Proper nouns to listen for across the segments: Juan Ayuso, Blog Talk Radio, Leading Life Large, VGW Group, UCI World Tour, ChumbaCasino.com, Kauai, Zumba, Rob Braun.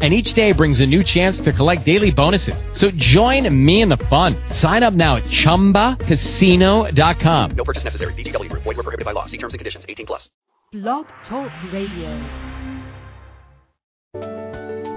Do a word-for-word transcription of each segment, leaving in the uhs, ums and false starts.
And each day brings a new chance to collect daily bonuses. So join me in the fun. Sign up now at Chumba Casino dot com. No purchase necessary. V G W Group. Void where prohibited by law. See terms and conditions. eighteen plus. Blog Talk Radio.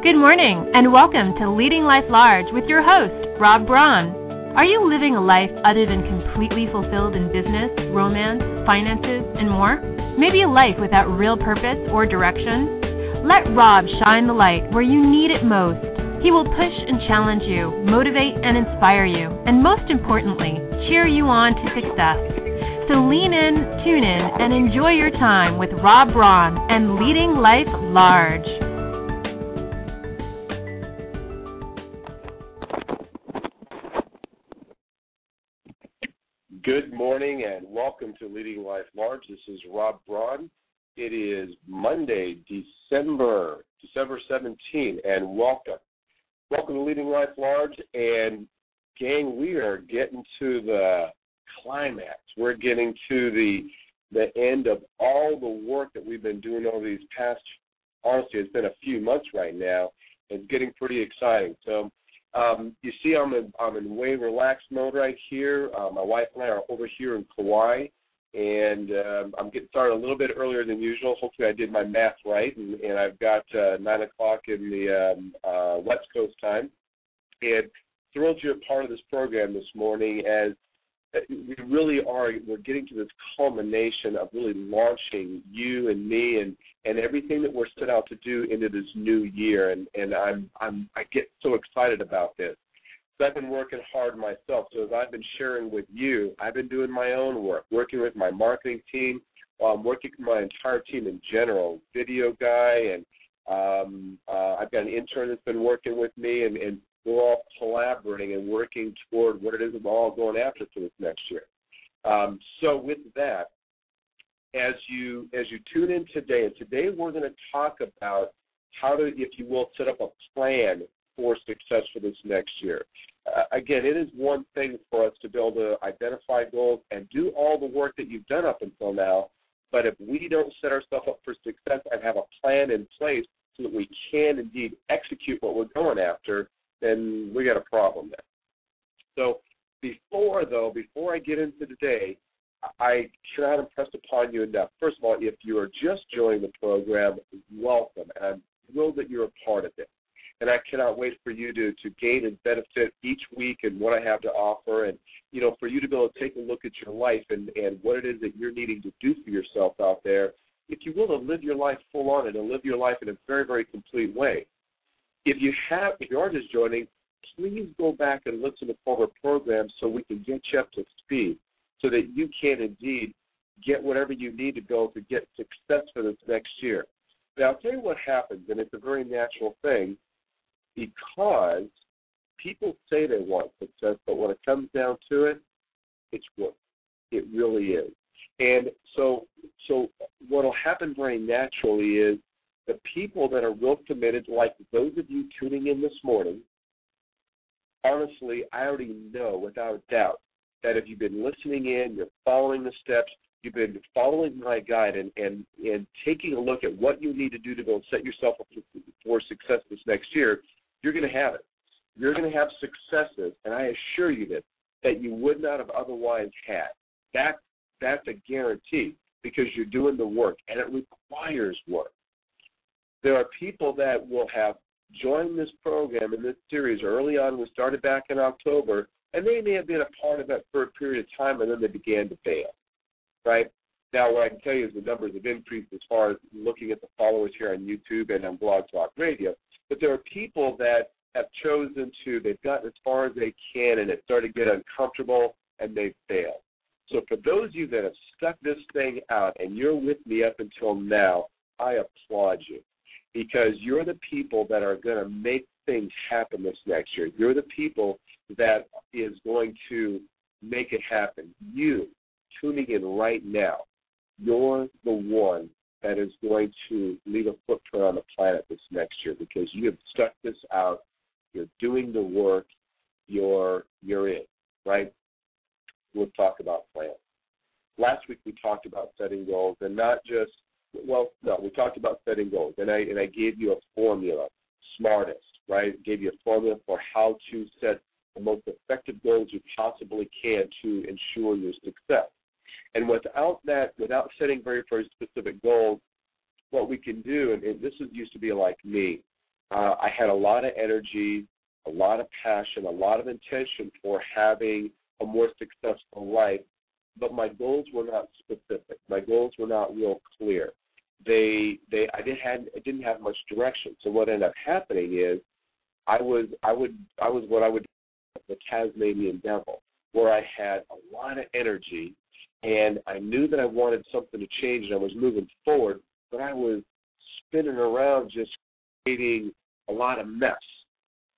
Good morning and welcome to Leading Life Large with your host, Rob Braun. Are you living a life other than completely fulfilled in business, romance, finances, and more? Maybe a life without real purpose or direction? Let Rob shine the light where you need it most. He will push and challenge you, motivate and inspire you, and most importantly, cheer you on to success. So lean in, tune in, and enjoy your time with Rob Braun and Leading Life Large. Good morning and welcome to Leading Life Large. This is Rob Braun. It is Monday, December, December seventeenth, and welcome. Welcome to Leading Life Large, and gang, we are getting to the climax. We're getting to the the end of all the work that we've been doing over these past, honestly, it's been a few months right now. It's getting pretty exciting. So um, you see I'm in, I'm in way relaxed mode right here. Uh, my wife and I are over here in Kauai. And um, I'm getting started a little bit earlier than usual. Hopefully I did my math right, and, and I've got uh, nine o'clock in the um, uh, West Coast time. And thrilled you're a part of this program this morning as we really are, we're getting to this culmination of really launching you and me and, and everything that we're set out to do into this new year. And, and I'm, I'm, I get so excited about this. I've been working hard myself, so as I've been sharing with you, I've been doing my own work, working with my marketing team, while I'm working with my entire team in general, video guy, and um, uh, I've got an intern that's been working with me, and, and we're all collaborating and working toward what it is we're all going after for this next year. Um, so with that, as you as you tune in today, and today we're going to talk about how to, if you will, set up a plan for success for this next year. Uh, again, it is one thing for us to be able to identify goals and do all the work that you've done up until now, but if we don't set ourselves up for success and have a plan in place so that we can indeed execute what we're going after, then we got a problem there. So before, though, before I get into today, I cannot impress upon you enough. First of all, if you are just joining the program, welcome, and I'm thrilled that you're a part of it. And I cannot wait for you to, to gain and benefit each week and what I have to offer and, you know, for you to be able to take a look at your life and, and what it is that you're needing to do for yourself out there, if you will, to live your life full on and to live your life in a very, very complete way. If you have, if you are just joining, please go back and listen to former programs so we can get you up to speed so that you can indeed get whatever you need to go to get success for this next year. Now, I'll tell you what happens, and it's a very natural thing, because people say they want success, but when it comes down to it, it's work. It really is. And so so what will happen very naturally is the people that are real committed, like those of you tuning in this morning, honestly, I already know without a doubt that if you've been listening in, you're following the steps, you've been following my guide and, and, and taking a look at what you need to do to go set yourself up for success this next year, you're going to have it. You're going to have successes, and I assure you this, that you would not have otherwise had. That, that's a guarantee because you're doing the work, and it requires work. There are people that will have joined this program in this series early on. We started back in October, and they may have been a part of that for a period of time, and then they began to fail, right? Now, what I can tell you is the numbers have increased as far as looking at the followers here on YouTube and on Blog Talk Radio. But there are people that have chosen to, they've gotten as far as they can, and it started to get uncomfortable, and they failed. So for those of you that have stuck this thing out, and you're with me up until now, I applaud you because you're the people that are going to make things happen this next year. You're the people that is going to make it happen. You, tuning in right now, you're the one that is going to leave a footprint on the planet this next year because you have stuck this out, you're doing the work, you're you're in, right? We'll talk about plans. Last week we talked about setting goals and not just, well, no, we talked about setting goals, and I and I gave you a formula, smartest, right? Gave you a formula for how to set the most effective goals you possibly can to ensure your success. And without that, without setting very, very specific goals, what we can do, and, and this is, used to be like me, uh, I had a lot of energy, a lot of passion, a lot of intention for having a more successful life, but my goals were not specific. My goals were not real clear. They, they, I didn't have, I didn't have much direction. So what ended up happening is, I was, I would, I was what I would, the Tasmanian devil, where I had a lot of energy, and I knew that I wanted something to change, and I was moving forward, but I was spinning around, just creating a lot of mess,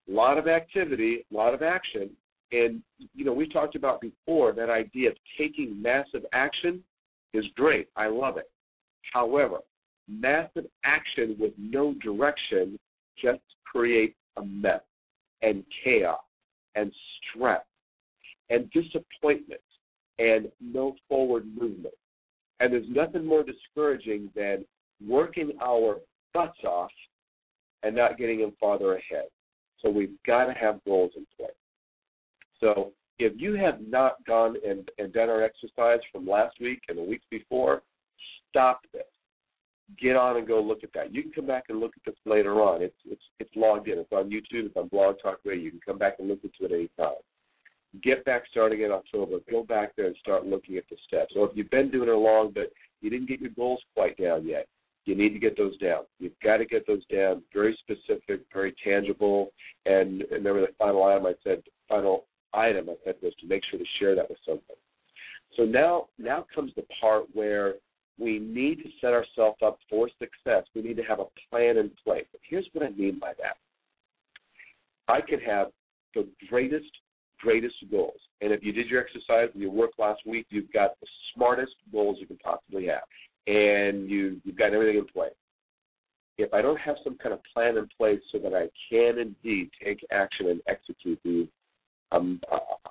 a lot of activity, a lot of action. And, you know, we talked about before that idea of taking massive action is great. I love it. However, massive action with no direction just creates a mess and chaos and stress and disappointment and no forward movement. And there's nothing more discouraging than working our butts off and not getting them farther ahead. So we've got to have goals in place. So if you have not gone and, and done our exercise from last week and the weeks before, stop this. Get on and go look at that. You can come back and look at this later on. It's it's, it's logged in. It's on YouTube. It's on Blog Talk Radio. You can come back and listen to it any time. Get back starting in October. Go back there and start looking at the steps. So if you've been doing it along but you didn't get your goals quite down yet, you need to get those down. You've got to get those down, very specific, very tangible. And, and remember the final item I said, final item I said was to make sure to share that with someone. So now now comes the part where we need to set ourselves up for success. We need to have a plan in place. But here's what I mean by that. I could have the greatest, greatest goals. And if you did your exercise and your work last week, you've got the smartest goals you can possibly have. And you, you've got everything in place. If I don't have some kind of plan in place so that I can indeed take action and execute these, I'm,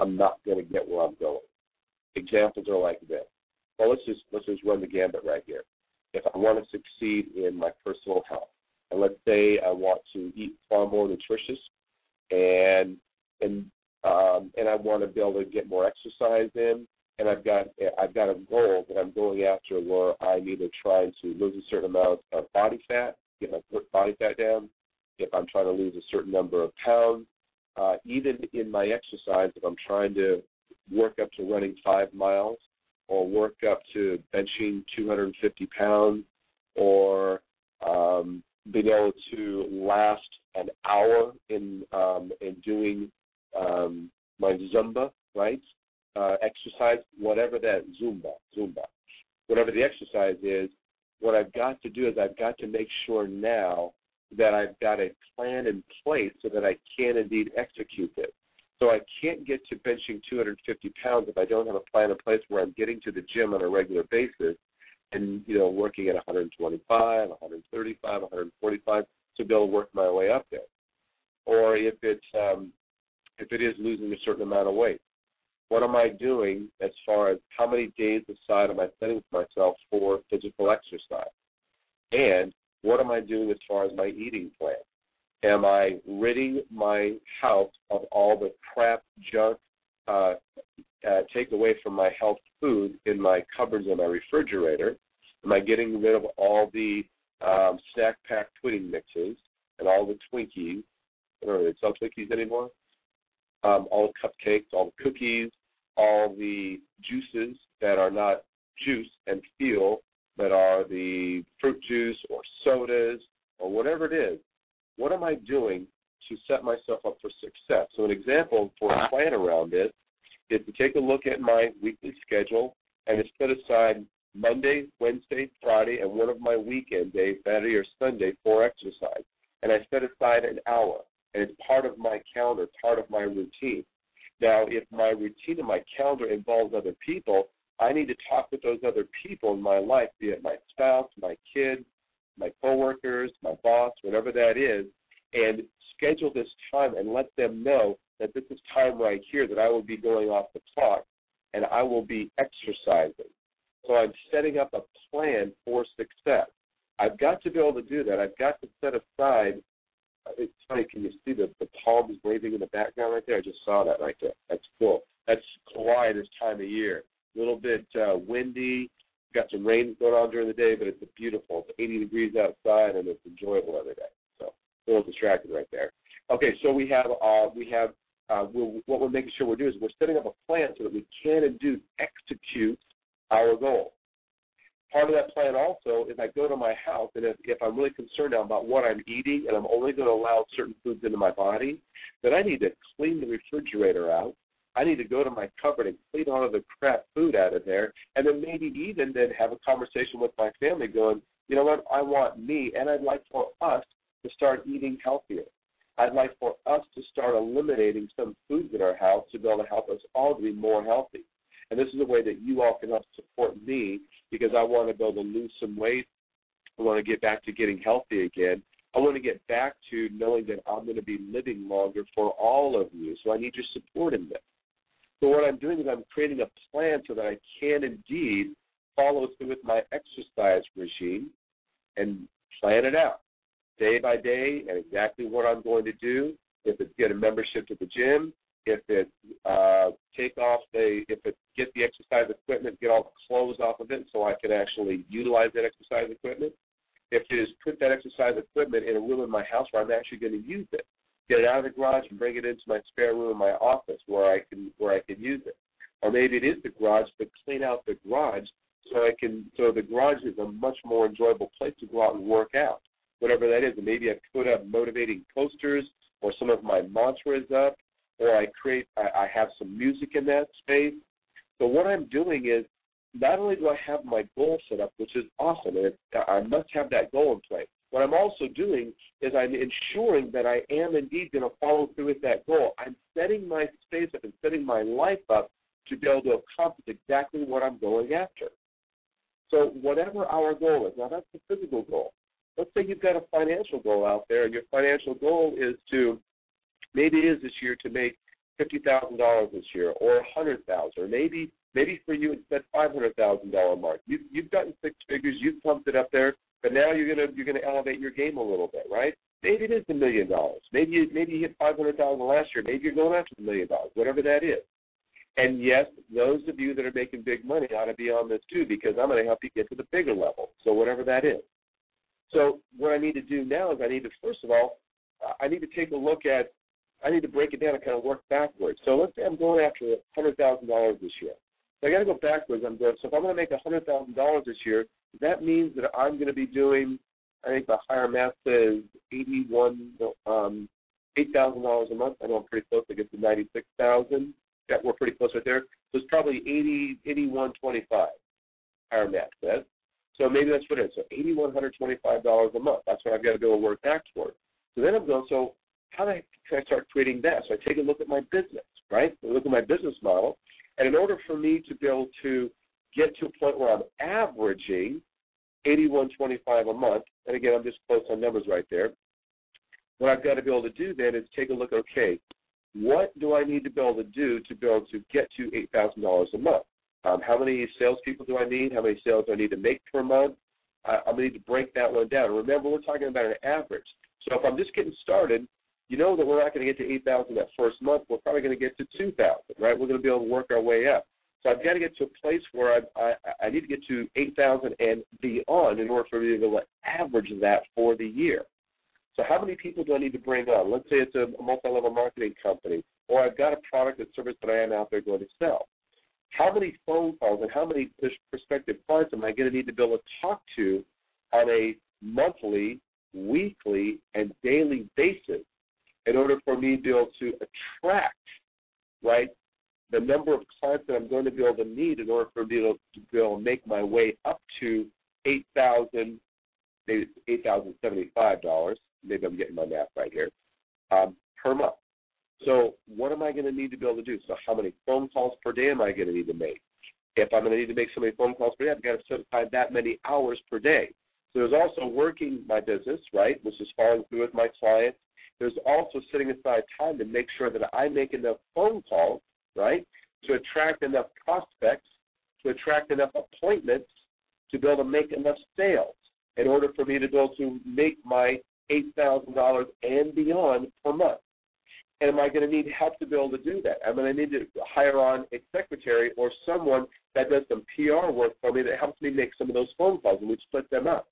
I'm not going to get where I'm going. Examples are like this. Well, let's just let's just run the gambit right here. If I want to succeed in my personal health, and let's say I want to eat far more nutritious, and and um, and I want to be able to get more exercise in, and I've got I've got a goal that I'm going after where I'm either trying to lose a certain amount of body fat, get my body fat down. If I'm trying to lose a certain number of pounds, uh, even in my exercise, if I'm trying to work up to running five miles. Or work up to benching two hundred fifty pounds, or um, being able to last an hour in um, in doing um, my Zumba, right? Uh, exercise, whatever that Zumba, Zumba, whatever the exercise is. What I've got to do is I've got to make sure now that I've got a plan in place so that I can indeed execute it. So I can't get to benching two hundred fifty pounds if I don't have a plan in place where I'm getting to the gym on a regular basis and, you know, working at one twenty-five, one thirty-five, one forty-five to be able to work my way up there. Or if it's um, if it is losing a certain amount of weight, what am I doing as far as how many days aside am I setting for myself for physical exercise? And what am I doing as far as my eating plan? Am I ridding my house of all the crap, junk, uh, uh, takeaway from my health food in my cupboards and my refrigerator? Am I getting rid of all the um, snack pack pudding mixes and all the Twinkies? I don't know, do they sell Twinkies anymore? Um, all the cupcakes, all the cookies, all the juices that are not juice and feel, but are the fruit juice or sodas or whatever it is. What am I doing to set myself up for success? So an example for a plan around this is to take a look at my weekly schedule and to set aside Monday, Wednesday, Friday, and one of my weekend days, Saturday or Sunday, for exercise. And I set aside an hour, and it's part of my calendar, part of my routine. Now, if my routine and my calendar involves other people, I need to talk with those other people in my life, be it my spouse, my kids, my coworkers, my boss, whatever that is, and schedule this time and let them know that this is time right here that I will be going off the clock and I will be exercising. So I'm setting up a plan for success. I've got to be able to do that. I've got to set aside. It's funny, can you see the, the palms waving in the background right there? I just saw that right there. That's cool. That's Hawaii this time of year. A little bit uh, windy. Got some rain going on during the day, but it's beautiful. It's eighty degrees outside, and it's enjoyable every day. So a little distracted right there. Okay, so we have uh, we have uh, we'll, what we're making sure we're doing is we're setting up a plan so that we can and do execute our goal. Part of that plan also is I go to my house, and if, if I'm really concerned now about what I'm eating and I'm only going to allow certain foods into my body, then I need to clean the refrigerator out. I need to go to my cupboard and clean all of the crap food out of there, and then maybe even then have a conversation with my family going, you know what, I want me, and I'd like for us to start eating healthier. I'd like for us to start eliminating some foods in our house to be able to help us all to be more healthy. And this is a way that you all can help support me because I want to be able to lose some weight. I want to get back to getting healthy again. I want to get back to knowing that I'm going to be living longer for all of you, so I need your support in this. So what I'm doing is I'm creating a plan so that I can indeed follow through with my exercise regime and plan it out day by day and exactly what I'm going to do, if it's get a membership to the gym, if it's uh, take off the, if it's get the exercise equipment, get all the clothes off of it so I can actually utilize that exercise equipment. If it is put that exercise equipment in a room in my house where I'm actually going to use it, get it out of the garage and bring it into my spare room in my office where I can where I can use it. Or maybe it is the garage, but clean out the garage so I can so the garage is a much more enjoyable place to go out and work out, whatever that is. And maybe I put up motivating posters or some of my mantras up, or I create I, I have some music in that space. So what I'm doing is not only do I have my goal set up, which is awesome, and I must have that goal in place. What I'm also doing is I'm ensuring that I am indeed going to follow through with that goal. I'm setting my space up and setting my life up to be able to accomplish exactly what I'm going after. So whatever our goal is, now that's the physical goal. Let's say you've got a financial goal out there, and your financial goal is to, maybe it is this year to make fifty thousand dollars this year or one hundred thousand dollars, or maybe maybe for you it's that five hundred thousand dollars mark. You, you've gotten six figures, you've pumped it up there, but now you're gonna you're gonna elevate your game a little bit, right? Maybe it is a million dollars. Maybe you, maybe you hit five hundred thousand dollars last year. Maybe you're going after the million dollars, whatever that is. And yes, those of you that are making big money ought to be on this too, because I'm gonna help you get to the bigger level. So whatever that is. So what I need to do now is I need to first of all, I need to take a look at. I need to break it down and kind of work backwards. So let's say I'm going after one hundred thousand dollars this year. So I got to go backwards. I'm going. So if I'm going to make one hundred thousand dollars this year, that means that I'm going to be doing, I think the higher math says eighty-one, um, eight thousand dollars a month. I know I'm pretty close. I get to ninety-six thousand dollars. Yeah, we're pretty close right there. So it's probably eighty, eighty-one twenty-five. Higher math says. So maybe that's what it is. So eight thousand one hundred twenty-five dollars a month. That's what I've got to go and work back toward. So then I'm going. So how do I, can I start creating that? So I take a look at my business, right? I look at my business model. And in order for me to be able to get to a point where I'm averaging eighty-one twenty-five a month, and again, I'm just close on numbers right there, what I've got to be able to do then is take a look at, okay, what do I need to be able to do to be able to get to eight thousand dollars a month? Um, how many salespeople do I need? How many sales do I need to make per month? Uh, I'm going to need to break that one down. Remember, we're talking about an average. So if I'm just getting started, you know that we're not going to get to eight thousand that first month. We're probably going to get to two thousand, right? We're going to be able to work our way up. So I've got to get to a place where I I, I need to get to eight thousand and beyond in order for me to be able to average that for the year. So how many people do I need to bring on? Let's say it's a multi-level marketing company, or I've got a product or service that I am out there going to sell. How many phone calls and how many prospective clients am I going to need to be able to talk to on a monthly, weekly, and daily basis in order for me to be able to attract, right, the number of clients that I'm going to be able to need in order for me to be able to make my way up to eight thousand, maybe eight thousand seventy-five dollars, maybe I'm getting my math right here, um, per month. So what am I going to need to be able to do? So how many phone calls per day am I going to need to make? If I'm going to need to make so many phone calls per day, I've got to certify that many hours per day. So there's also working my business, right, which is following through with my clients. There's also setting aside time to make sure that I make enough phone calls, right, to attract enough prospects, to attract enough appointments, to be able to make enough sales in order for me to be able to make my eight thousand dollars and beyond per month. And am I going to need help to be able to do that? I'm going to need to hire on a secretary or someone that does some P R work for me that helps me make some of those phone calls, and we split them up.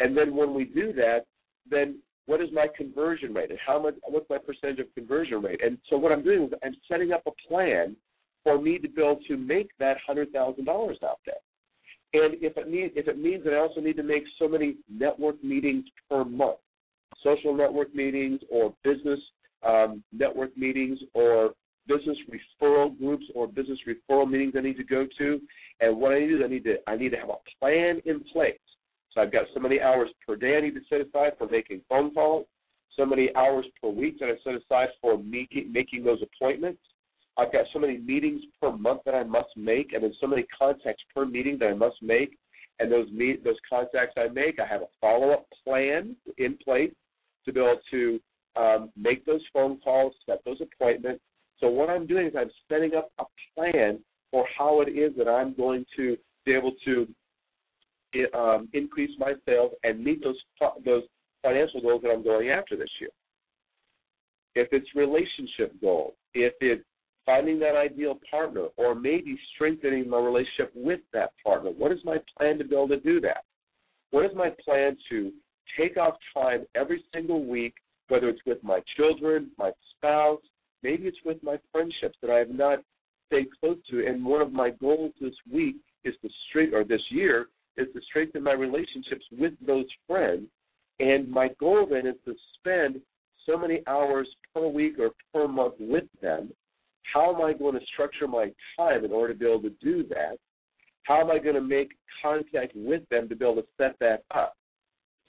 And then when we do that, then what is my conversion rate and how much? What's my percentage of conversion rate? And so what I'm doing is I'm setting up a plan for me to be able to make that one hundred thousand dollars out there. And if it, need, if it means that I also need to make so many network meetings per month, social network meetings or business Um, network meetings or business referral groups or business referral meetings I need to go to. And what I need is I need to I need to have a plan in place. So I've got so many hours per day I need to set aside for making phone calls, so many hours per week that I set aside for me, making those appointments. I've got so many meetings per month that I must make, and then so many contacts per meeting that I must make. And those meet, those contacts I make, I have a follow-up plan in place to be able to Um, make those phone calls, set those appointments. So what I'm doing is I'm setting up a plan for how it is that I'm going to be able to um, increase my sales and meet those those financial goals that I'm going after this year. If it's relationship goals, if it's finding that ideal partner or maybe strengthening my relationship with that partner, what is my plan to be able to do that? What is my plan to take off time every single week, whether it's with my children, my spouse, maybe it's with my friendships that I have not stayed close to. And one of my goals this week is to strengthen, or this year, is to strengthen my relationships with those friends. And my goal then is to spend so many hours per week or per month with them. How am I going to structure my time in order to be able to do that? How am I going to make contact with them to be able to set that up?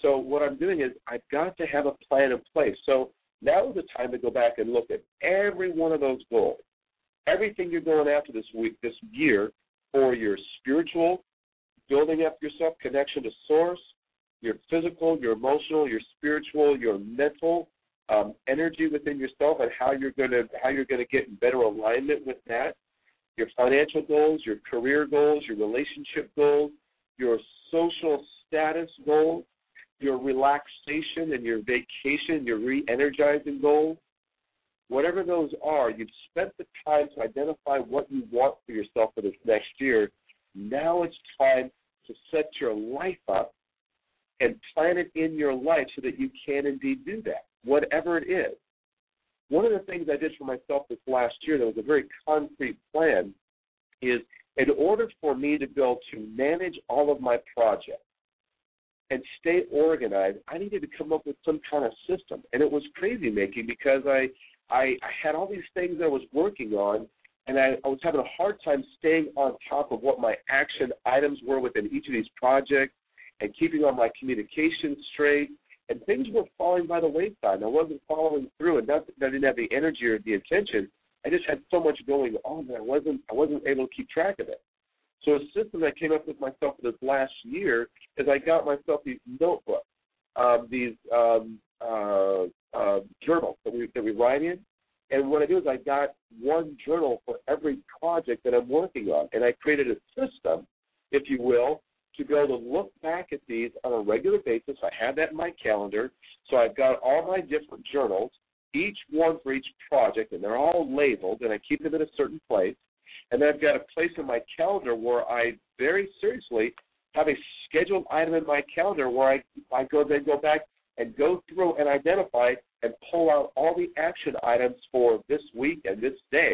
So what I'm doing is I've got to have a plan in place. So now is the time to go back and look at every one of those goals, everything you're going after this week, this year, for your spiritual, building up yourself, connection to source, your physical, your emotional, your spiritual, your mental um, energy within yourself, and how you're going to how you're going to get in better alignment with that, your financial goals, your career goals, your relationship goals, your social status goals, your relaxation and your vacation, your re-energizing goals, whatever those are. You've spent the time to identify what you want for yourself for this next year. Now it's time to set your life up and plan it in your life so that you can indeed do that, whatever it is. One of the things I did for myself this last year that was a very concrete plan is in order for me to be able to manage all of my projects and stay organized, I needed to come up with some kind of system. And it was crazy making because I, I I had all these things I was working on, and I, I was having a hard time staying on top of what my action items were within each of these projects and keeping on my communication straight. And things were falling by the wayside. I wasn't following through, and not that I didn't have the energy or the intention. I just had so much going on that I wasn't I wasn't able to keep track of it. So a system I came up with myself this last year is I got myself these notebooks, um, these um, uh, uh, journals that we, that we write in. And what I do is I got one journal for every project that I'm working on. And I created a system, if you will, to be able to look back at these on a regular basis. I have that in my calendar. So I've got all my different journals, each one for each project, and they're all labeled, and I keep them in a certain place. And I've got a place in my calendar where I very seriously have a scheduled item in my calendar where I, I go then go back and go through and identify and pull out all the action items for this week and this day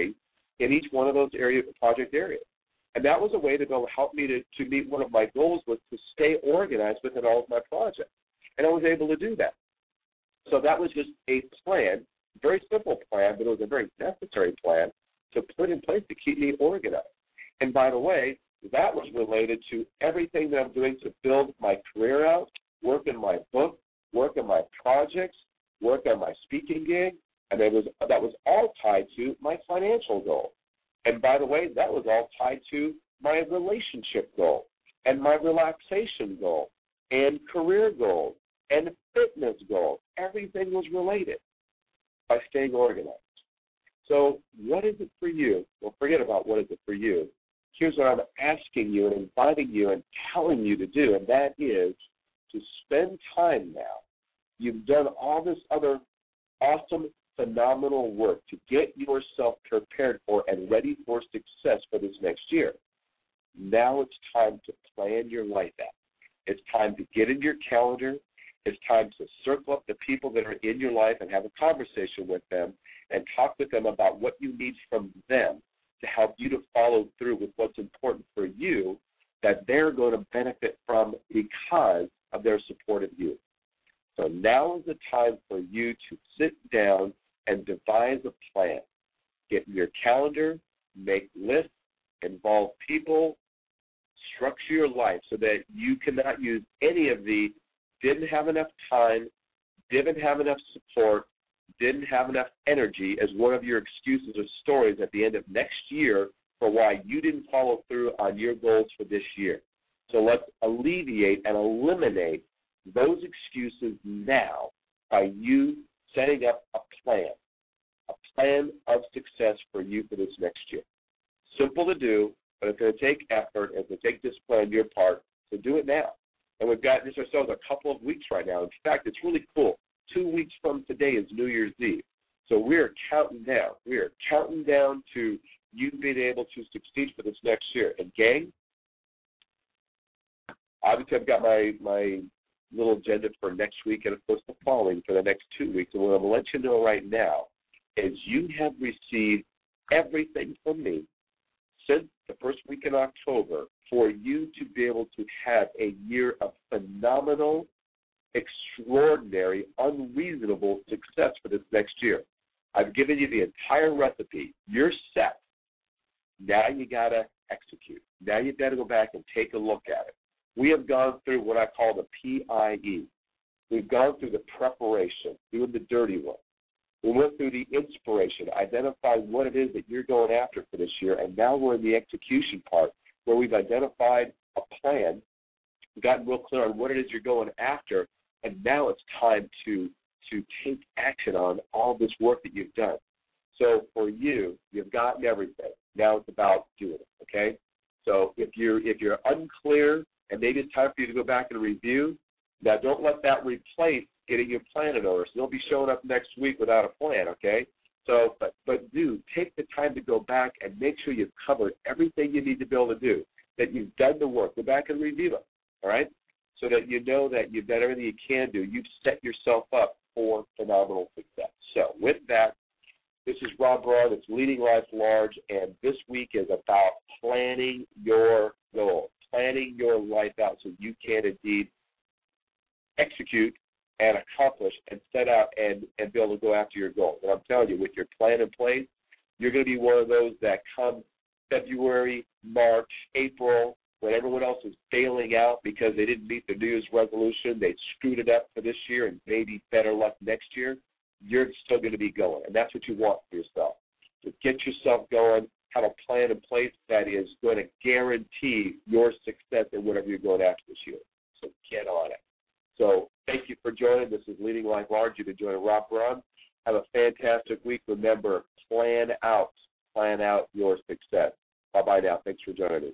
in each one of those area, project areas. And that was a way to go help me to, to meet one of my goals, was to stay organized within all of my projects. And I was able to do that. So that was just a plan, very simple plan, but it was a very necessary plan to put in place to keep me organized. And by the way, that was related to everything that I'm doing to build my career out, work in my book, work in my projects, work on my speaking gig, and it was that was all tied to my financial goal. And by the way, that was all tied to my relationship goal and my relaxation goal and career goal and fitness goal. Everything was related by staying organized. So what is it for you? Well, forget about what is it for you. Here's what I'm asking you and inviting you and telling you to do, and that is to spend time now. You've done all this other awesome, phenomenal work to get yourself prepared for and ready for success for this next year. Now it's time to plan your life out. It's time to get in your calendar. It's time to circle up the people that are in your life and have a conversation with them and talk with them about what you need from them to help you to follow through with what's important for you that they're going to benefit from because of their support of you. So now is the time for you to sit down and devise a plan. Get in your calendar, make lists, involve people, structure your life so that you cannot use any of the didn't have enough time, didn't have enough support, didn't have enough energy as one of your excuses or stories at the end of next year for why you didn't follow through on your goals for this year. So let's alleviate and eliminate those excuses now by you setting up a plan, a plan of success for you for this next year. Simple to do, but it's going to take effort, it's going to take discipline on your part, so do it now. And we've got just ourselves a couple of weeks right now. In fact, it's really cool. Two weeks from today is New Year's Eve. So we are counting down. We are counting down to you being able to succeed for this next year. And, gang, obviously I've got my, my little agenda for next week and, of course, the following for the next two weeks. And what I'm going to let you know right now is you have received everything from me since the first week in October for you to be able to have a year of phenomenal, extraordinary, unreasonable success for this next year. I've given you the entire recipe. You're set. Now you got to execute. Now you've got to go back and take a look at it. We have gone through what I call the P I E. We've gone through the preparation, doing the dirty work. We went through the inspiration, identify what it is that you're going after for this year, and now we're in the execution part where we've identified a plan, gotten real clear on what it is you're going after, and now it's time to, to take action on all this work that you've done. So for you, you've gotten everything. Now it's about doing it, okay? So if you're, if you're unclear and maybe it's time for you to go back and review, now don't let that replace getting your plan in order. So don't be showing up next week without a plan, okay? So, but, but do take the time to go back and make sure you've covered everything you need to be able to do, that you've done the work. Go back and review it, all right, so that you know that you've done everything you can do. You've set yourself up for phenomenal success. So with that, this is Rob Braun. It's Leading Life Large, and this week is about planning your goals, planning your life out so you can indeed execute and accomplish and set out and, and be able to go after your goals. And I'm telling you, with your plan in place, you're going to be one of those that come February, March, April, when everyone else is bailing out because they didn't meet the New Year's resolution, they screwed it up for this year and maybe better luck next year, you're still going to be going. And that's what you want for yourself. So get yourself going, have a plan in place that is going to guarantee your success in whatever you're going after this year. So get on it. So thank you for joining. This is Leading Life Large. You've been joining Rob Braun. Have a fantastic week. Remember, plan out. Plan out your success. Bye-bye now. Thanks for joining us.